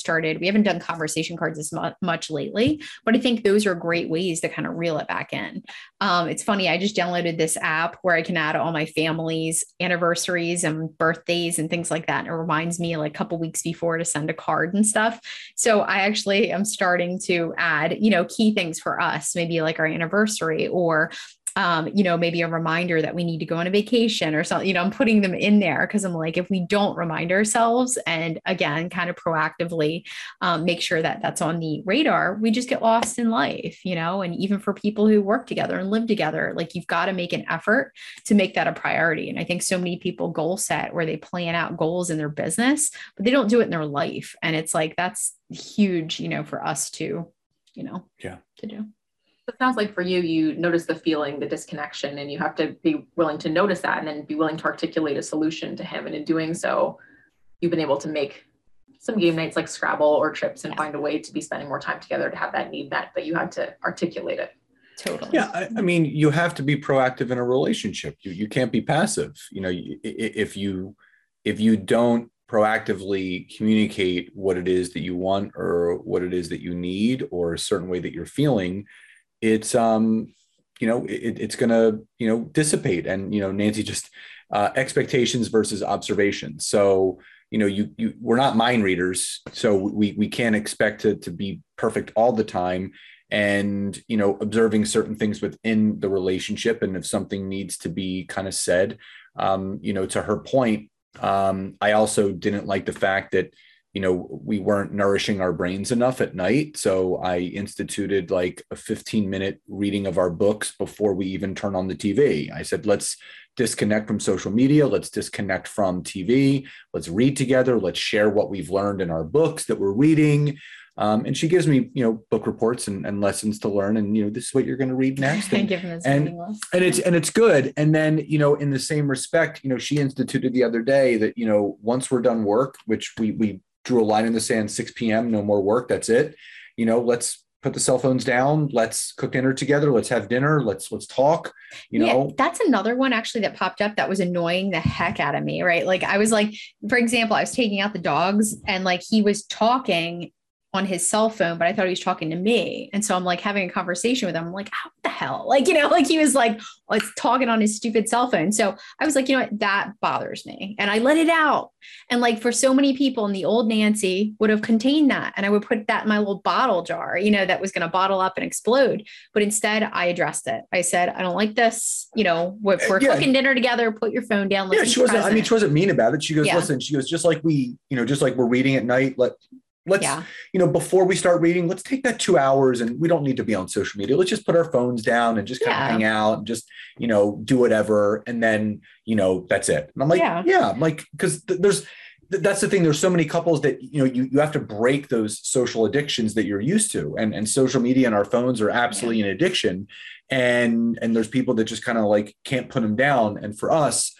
haven't done conversation cards as much lately, but I think those are great ways to kind of reel it back in. It's funny. I just downloaded this app where I can add all my family's anniversaries and birthdays and things like that. And it reminds me like a couple weeks before to send a card and stuff. So I actually am starting to add, you know, key things for us, maybe like our anniversary or you know, maybe a reminder that we need to go on a vacation or something. You know, I'm putting them in there because I'm like, if we don't remind ourselves and again, kind of proactively make sure that that's on the radar, we just get lost in life, you know. And even for people who work together and live together, like you've got to make an effort to make that a priority. And I think so many people goal set where they plan out goals in their business, but they don't do it in their life. And it's like, that's huge, you know, for us to, you know, to do. It sounds like for you, you notice the feeling, the disconnection, and you have to be willing to notice that and then be willing to articulate a solution to him. And in doing so, you've been able to make some game nights like Scrabble or trips and find a way to be spending more time together to have that need met, but you had to articulate it. Totally. Yeah. I mean, you have to be proactive in a relationship. You can't be passive. You know, if you don't proactively communicate what it is that you want or what it is that you need or a certain way that you're feeling, it's, it's going to, dissipate. And, Nancy, just expectations versus observations. So, we're not mind readers, so we can't expect to be perfect all the time. And, observing certain things within the relationship. And if something needs to be kind of said, to her point, I also didn't like the fact that, we weren't nourishing our brains enough at night. So I instituted like a 15-minute reading of our books before we even turn on the TV. I said, let's disconnect from social media. Let's disconnect from TV. Let's read together. Let's share what we've learned in our books that we're reading. And she gives me, book reports and lessons to learn. And, this is what you're going to read next. And, it's good. And then, in the same respect, she instituted the other day that, once we're done work, which we drew a line in the sand, 6 p.m., no more work. That's it. Let's put the cell phones down. Let's cook dinner together. Let's have dinner. Let's talk, Yeah, that's another one actually that popped up that was annoying the heck out of me. Right. Like I was like, for example, I was taking out the dogs and like he was talking on his cell phone, but I thought he was talking to me. And so I'm like having a conversation with him. I'm like, how the hell? Like, he was like, talking on his stupid cell phone. So I was like, what? That bothers me. And I let it out. And like for so many people in the old Nancy would have contained that. And I would put that in my little bottle jar, that was going to bottle up and explode. But instead I addressed it. I said, I don't like this. We're cooking dinner together, put your phone down. Let's she wasn't mean about it. She goes, listen, she goes, just like we're reading at night, before we start reading, let's take that 2 hours and we don't need to be on social media. Let's just put our phones down and just kind of hang out and just, do whatever. And then, that's it. And I'm like, because that's the thing. There's so many couples that, you have to break those social addictions that you're used to, and social media and our phones are absolutely an addiction. And there's people that just kind of like can't put them down. And for us,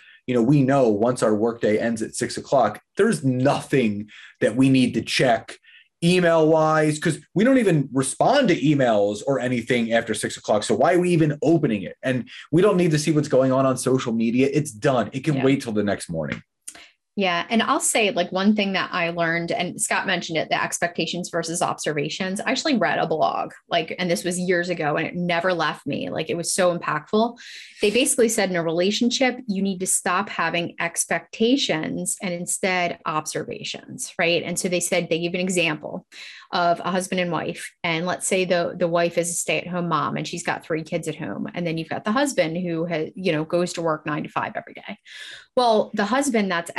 we know once our workday ends at 6:00, there's nothing that we need to check email wise, because we don't even respond to emails or anything after 6:00. So why are we even opening it? And we don't need to see what's going on social media. It's done. It can wait till the next morning. Yeah. And I'll say like one thing that I learned, and Scott mentioned it, the expectations versus observations. I actually read a blog, and this was years ago and it never left me. It was so impactful. They basically said in a relationship, you need to stop having expectations and instead observations. Right. And so they give an example of a husband and wife. And let's say the wife is a stay-at-home mom and she's got 3 kids at home. And then you've got the husband who has, goes to work 9 to 5 every day. Well, the husband that's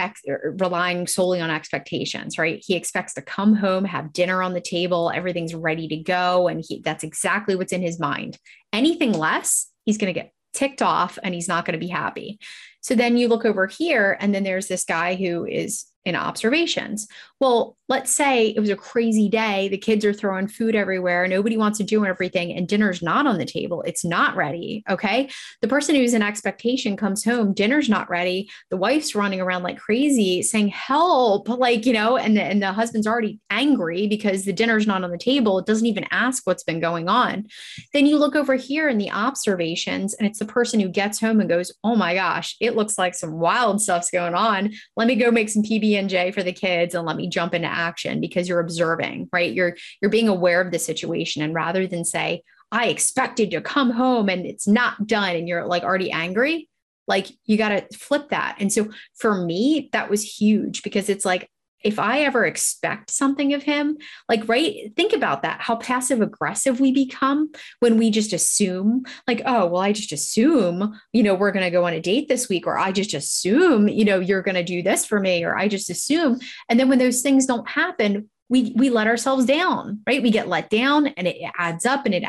relying solely on expectations, right? He expects to come home, have dinner on the table, everything's ready to go. And that's exactly what's in his mind. Anything less, he's going to get ticked off and he's not going to be happy. So then you look over here and then there's this guy who is in observations. Well, let's say it was a crazy day. The kids are throwing food everywhere. Nobody wants to do everything. And dinner's not on the table. It's not ready. Okay. The person who's in expectation comes home. Dinner's not ready. The wife's running around like crazy saying help, and the husband's already angry because the dinner's not on the table. It doesn't even ask what's been going on. Then you look over here in the observations and it's the person who gets home and goes, oh my gosh, it looks like some wild stuff's going on. Let me go make some PB&J for the kids and let me jump into action, because you're observing, right? You're being aware of the situation. And rather than say, I expected to come home and it's not done, and you're like already angry, like you got to flip that. And so for me, that was huge, because it's like, if I ever expect something of him, think about that, how passive aggressive we become when we just assume I just assume, we're going to go on a date this week, or I just assume, you're going to do this for me, or I just assume. And then when those things don't happen, we let ourselves down, right? We get let down and it adds up. And then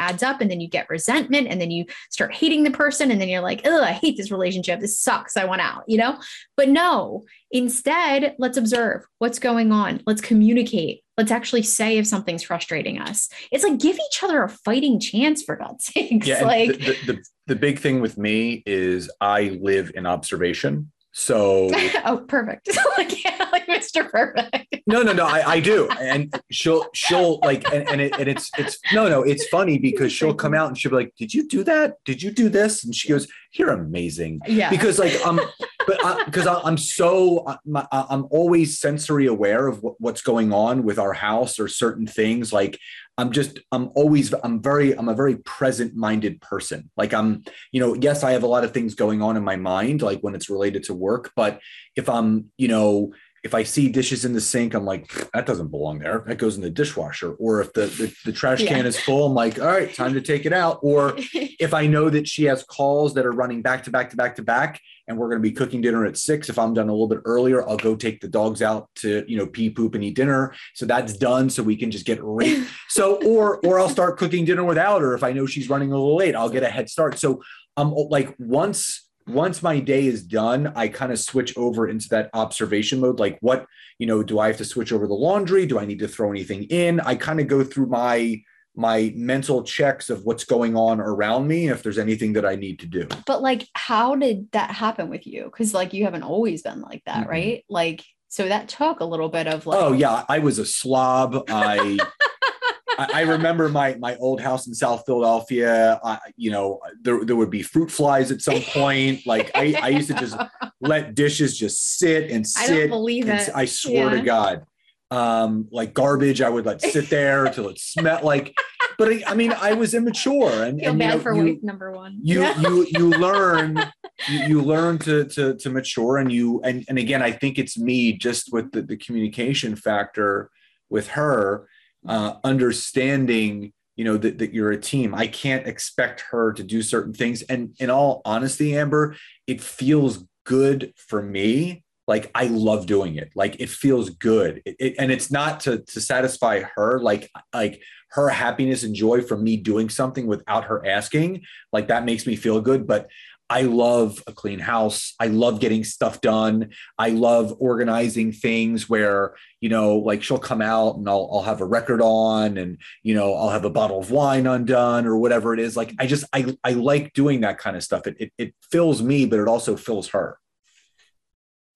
you get resentment and then you start hating the person. And then you're like, oh, I hate this relationship. This sucks. I want out, but no, instead let's observe what's going on. Let's communicate. Let's actually say if something's frustrating us. It's like, give each other a fighting chance, for God's sakes. Yeah, the big thing with me is I live in observation. So oh, perfect. Mr. Perfect. No, I do. And she'll it's funny, because she'll come out and she'll be like, did you do that? Did you do this? And she goes, you're amazing. Yeah. Because But because I'm always sensory aware of what's going on with our house or certain things. Like I'm a very present minded person. Like yes, I have a lot of things going on in my mind, like when it's related to work. But if I see dishes in the sink, I'm like, that doesn't belong there. That goes in the dishwasher. Or if the trash can is full, I'm like, all right, time to take it out. Or if I know that she has calls that are running back to back to back to back, and we're going to be cooking dinner at 6. If I'm done a little bit earlier, I'll go take the dogs out to, pee, poop, and eat dinner. So that's done. So we can just get right. Or I'll start cooking dinner without her. If I know she's running a little late, I'll get a head start. So I'm like, once my day is done, I kind of switch over into that observation mode. Like do I have to switch over the laundry? Do I need to throw anything in? I kind of go through my mental checks of what's going on around me, if there's anything that I need to do. But how did that happen with you? 'Cause you haven't always been like that, mm-hmm. right? So that took a little bit of Oh yeah. I was a slob. I remember my old house in South Philadelphia, there would be fruit flies at some point. I used to just let dishes just sit and sit. I don't believe it. I swear to God, garbage, I would let sit there till it smelled but I was immature and feel bad for week number one. You learn to mature and again, I think it's me just with the communication factor with her. Understanding, that you're a team. I can't expect her to do certain things. And in all honesty, Amber, it feels good for me. I love doing it. It feels good. And it's not to satisfy her, like her happiness and joy from me doing something without her asking, that makes me feel good. But I love a clean house. I love getting stuff done. I love organizing things where, she'll come out and I'll have a record on and, I'll have a bottle of wine undone or whatever it is. I like doing that kind of stuff. It fills me, but it also fills her.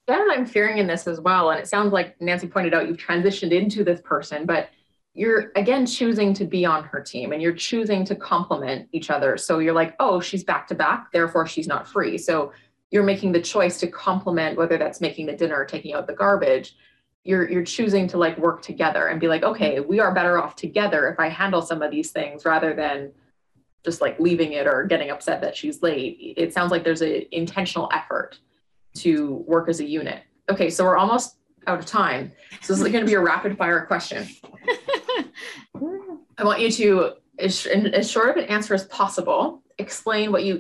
Jen, I'm sharing in this as well. And it sounds like Nancy pointed out, you've transitioned into this person, but you're again choosing to be on her team and you're choosing to complement each other. So you're like, oh, she's back to back, therefore she's not free. So you're making the choice to complement, whether that's making the dinner or taking out the garbage. You're choosing to work together and be like, okay, we are better off together if I handle some of these things rather than just leaving it or getting upset that she's late. It sounds like there's an intentional effort to work as a unit. Okay, so we're almost out of time. So this is going to be a rapid fire question. I want you to, as short of an answer as possible, explain what your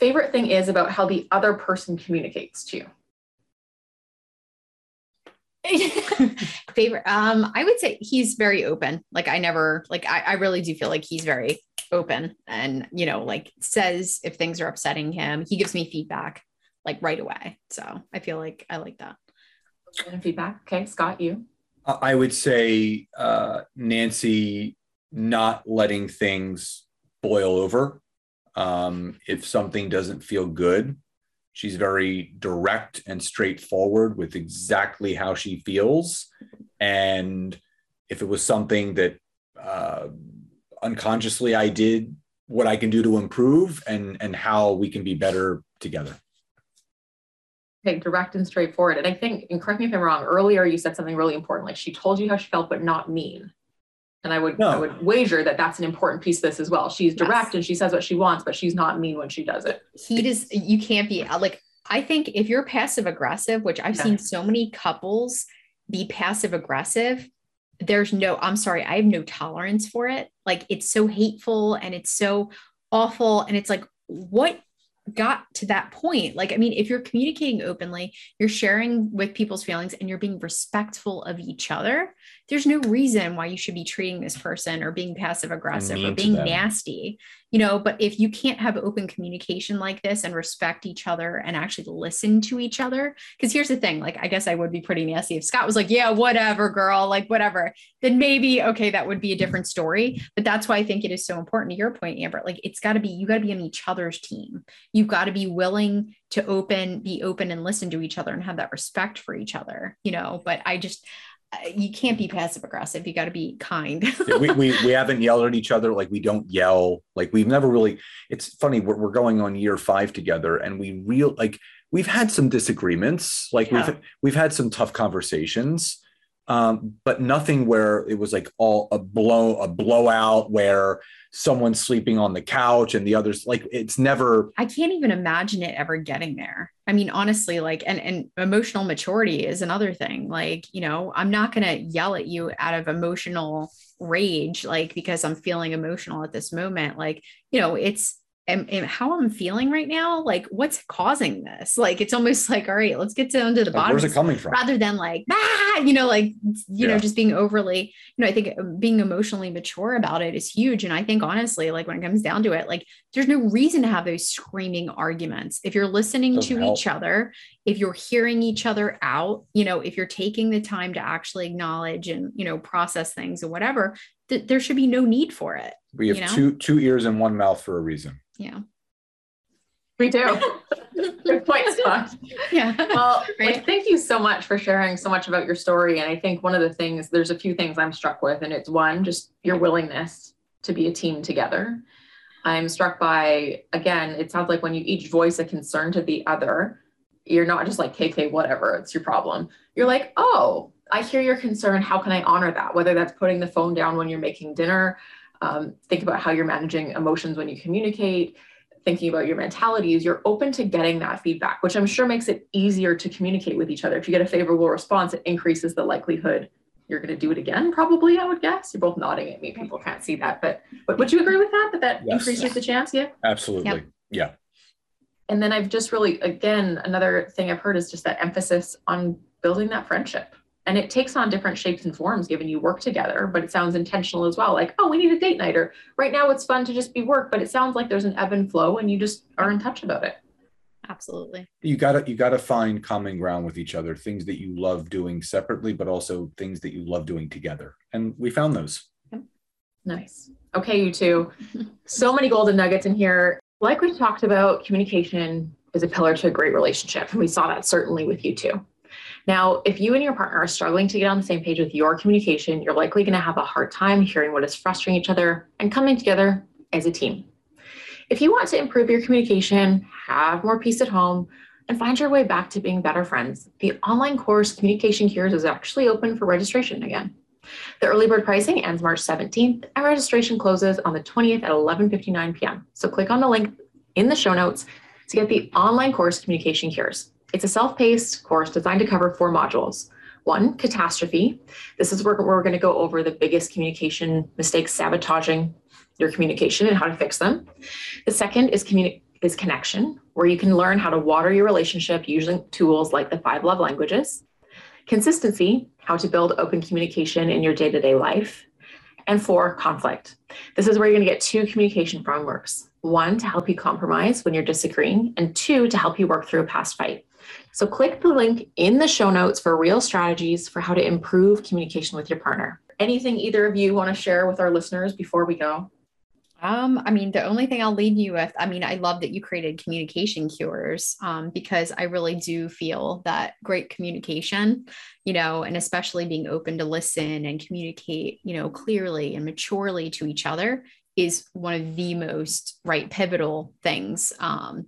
favorite thing is about how the other person communicates to you. Favorite. I would say he's very open. I really do feel he's very open and, says if things are upsetting him, he gives me feedback right away. So I feel I like that. And feedback. Okay. Scott, you. I would say Nancy not letting things boil over. If something doesn't feel good, she's very direct and straightforward with exactly how she feels. And if it was something that unconsciously I did, what I can do to improve and how we can be better together. Direct and straightforward. And I think, and correct me if I'm wrong, earlier you said something really important, she told you how she felt, but not mean. And I would wager that that's an important piece of this as well. She's direct and she says what she wants, but she's not mean when she does it. You can't be I think if you're passive aggressive, which I've seen so many couples be passive aggressive, I have no tolerance for it. It's so hateful and it's so awful. And it's what got to that point? If you're communicating openly, you're sharing with people's feelings and you're being respectful of each other, there's no reason why you should be treating this person or being passive aggressive or being nasty, but if you can't have open communication like this and respect each other and actually listen to each other, because here's the thing, I guess I would be pretty nasty if Scott was yeah, whatever girl, whatever, then maybe, okay, that would be a different story. But that's why I think it is so important to your point, Amber, you gotta be on each other's team. You've got to be willing to be open and listen to each other and have that respect for each other, but you can't be passive aggressive. You got to be kind. we haven't yelled at each other. We don't yell. We've never really, it's funny. We're going on year 5 together and we we've had some disagreements, like we've had some tough conversations, but nothing where it was like all a blowout where someone's sleeping on the couch and the other's like, it's never, I can't even imagine it ever getting there. I mean, honestly, like, and emotional maturity is another thing. Like, you know, I'm not going to yell at you out of emotional rage, like, because I'm feeling emotional at this moment. Like, you know, it's, and how I'm feeling right now, like what's causing this? Like, it's almost like, all right, let's get down to the bottom. Where's it coming from? Rather than like, you know, like, you know, just being overly, you know, I think being emotionally mature about it is huge. And I think honestly, like when it comes down to it, like there's no reason to have those screaming arguments. If you're listening to each other, if you're hearing each other out, you know, if you're taking the time to actually acknowledge and, you know, process things or whatever, there should be no need for it. We have two ears and one mouth for a reason. Yeah. We do. Good point, Scott. Yeah. Well, right. Thank you so much for sharing so much about your story. And I think one of the things, there's a few things I'm struck with, and it's one, just your willingness to be a team together. I'm struck by, again, it sounds like when you each voice a concern to the other, you're not just like, KK, whatever, it's your problem. You're like, oh, I hear your concern. How can I honor that? Whether that's putting the phone down when you're making dinner, think about how you're managing emotions when you communicate, thinking about your mentalities, you're open to getting that feedback, which I'm sure makes it easier to communicate with each other. If you get a favorable response, it increases the likelihood you're going to do it again, probably, I would guess. You're both nodding at me. People can't see that, but would you agree with that, that yes, increases the chance? Yeah, absolutely. Yep. Yeah. And then I've just really, again, another thing I've heard is just that emphasis on building that friendship. And it takes on different shapes and forms given you work together, but it sounds intentional as well. Like, oh, we need a date night, or right now it's fun to just be work, but it sounds like there's an ebb and flow and you just are in touch about it. Absolutely. You gotta find common ground with each other, things that you love doing separately, but also things that you love doing together. And we found those. Yep. Nice. Okay, you two. So many golden nuggets in here. Like we talked about, communication is a pillar to a great relationship. And we saw that certainly with you two. Now, if you and your partner are struggling to get on the same page with your communication, you're likely going to have a hard time hearing what is frustrating each other and coming together as a team. If you want to improve your communication, have more peace at home, and find your way back to being better friends, the online course Communication Cures is actually open for registration again. The early bird pricing ends March 17th, and registration closes on the 20th at 11:59 p.m. So click on the link in the show notes to get the online course Communication Cures. It's a self-paced course designed to cover 4 modules. 1, catastrophe. This is where we're going to go over the biggest communication mistakes sabotaging your communication and how to fix them. The second is connection, where you can learn how to water your relationship using tools like the 5 love languages. Consistency, how to build open communication in your day-to-day life. And 4, conflict. This is where you're going to get 2 communication frameworks. 1, to help you compromise when you're disagreeing, and 2, to help you work through a past fight. So click the link in the show notes for real strategies for how to improve communication with your partner. Anything either of you want to share with our listeners before we go? I mean, the only thing I'll leave you with, I mean, I love that you created Communication Cures, because I really do feel that great communication, you know, and especially being open to listen and communicate, you know, clearly and maturely to each other is one of the most pivotal things,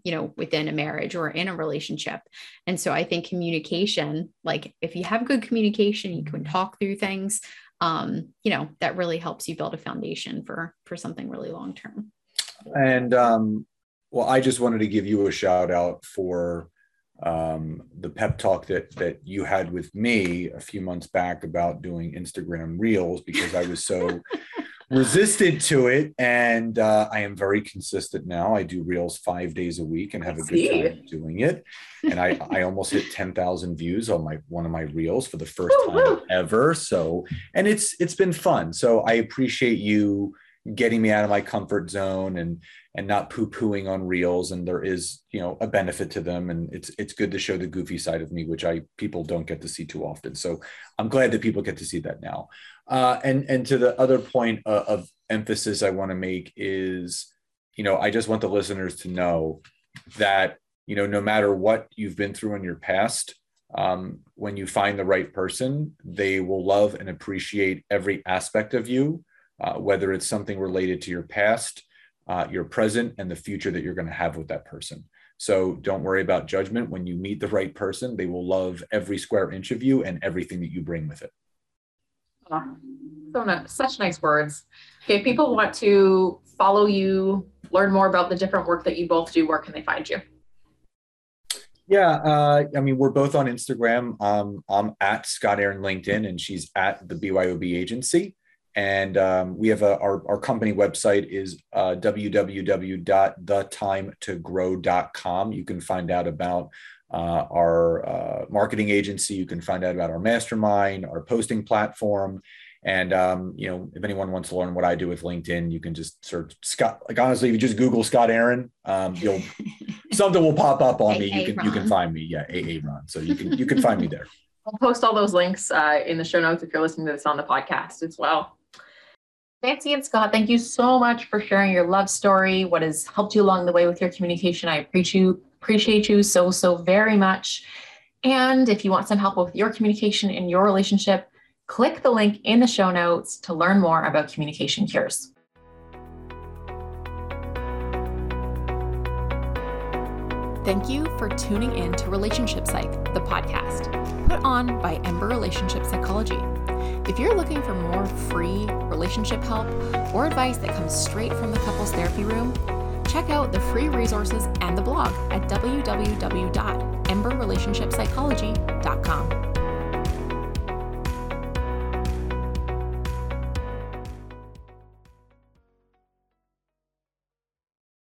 you know, within a marriage or in a relationship. And so I think communication, like if you have good communication, you can talk through things, you know, that really helps you build a foundation for something really long-term. And, well, I just wanted to give you a shout out for, the pep talk that you had with me a few months back about doing Instagram Reels, because I was so resistant to it. And I am very consistent now. I do Reels 5 days a week and have a good time doing it. And I almost hit 10,000 views on one of my Reels for the first time ever. So, and it's been fun. So I appreciate you getting me out of my comfort zone and not poo-pooing on Reels. And there is, you know, a benefit to them. And it's good to show the goofy side of me, which people don't get to see too often. So I'm glad that people get to see that now. And to the other point of emphasis I want to make is, you know, I just want the listeners to know that, you know, no matter what you've been through in your past, when you find the right person, they will love and appreciate every aspect of you, whether it's something related to your past, your present, and the future that you're going to have with that person. So don't worry about judgment. When you meet the right person, they will love every square inch of you and everything that you bring with it. Oh, so such nice words. Okay, if people want to follow you, learn more about the different work that you both do, where can they find you? Yeah, I mean, we're both on Instagram. I'm at Scott Aaron LinkedIn, and she's at the BYOB agency. And we have our company website is www.thetimetogrow.com. You can find out about our marketing agency. You can find out about our mastermind, our posting platform. And, you know, if anyone wants to learn what I do with LinkedIn, you can just search Scott. Like, honestly, if you just Google Scott Aaron, you'll something will pop up on me. You can find me. Yeah. Aaron. So you can find me there. I'll post all those links in the show notes if you're listening to this on the podcast as well. Nancy and Scott, thank you so much for sharing your love story, what has helped you along the way with your communication. I appreciate you so very much. And if you want some help with your communication in your relationship, click the link in the show notes to learn more about Communication Cures. Thank you for tuning in to Relationship Psych, the podcast put on by Ember Relationship Psychology. If you're looking for more free relationship help or advice that comes straight from the couples therapy room, check out the free resources and the blog at www.emberrelationshipsychology.com.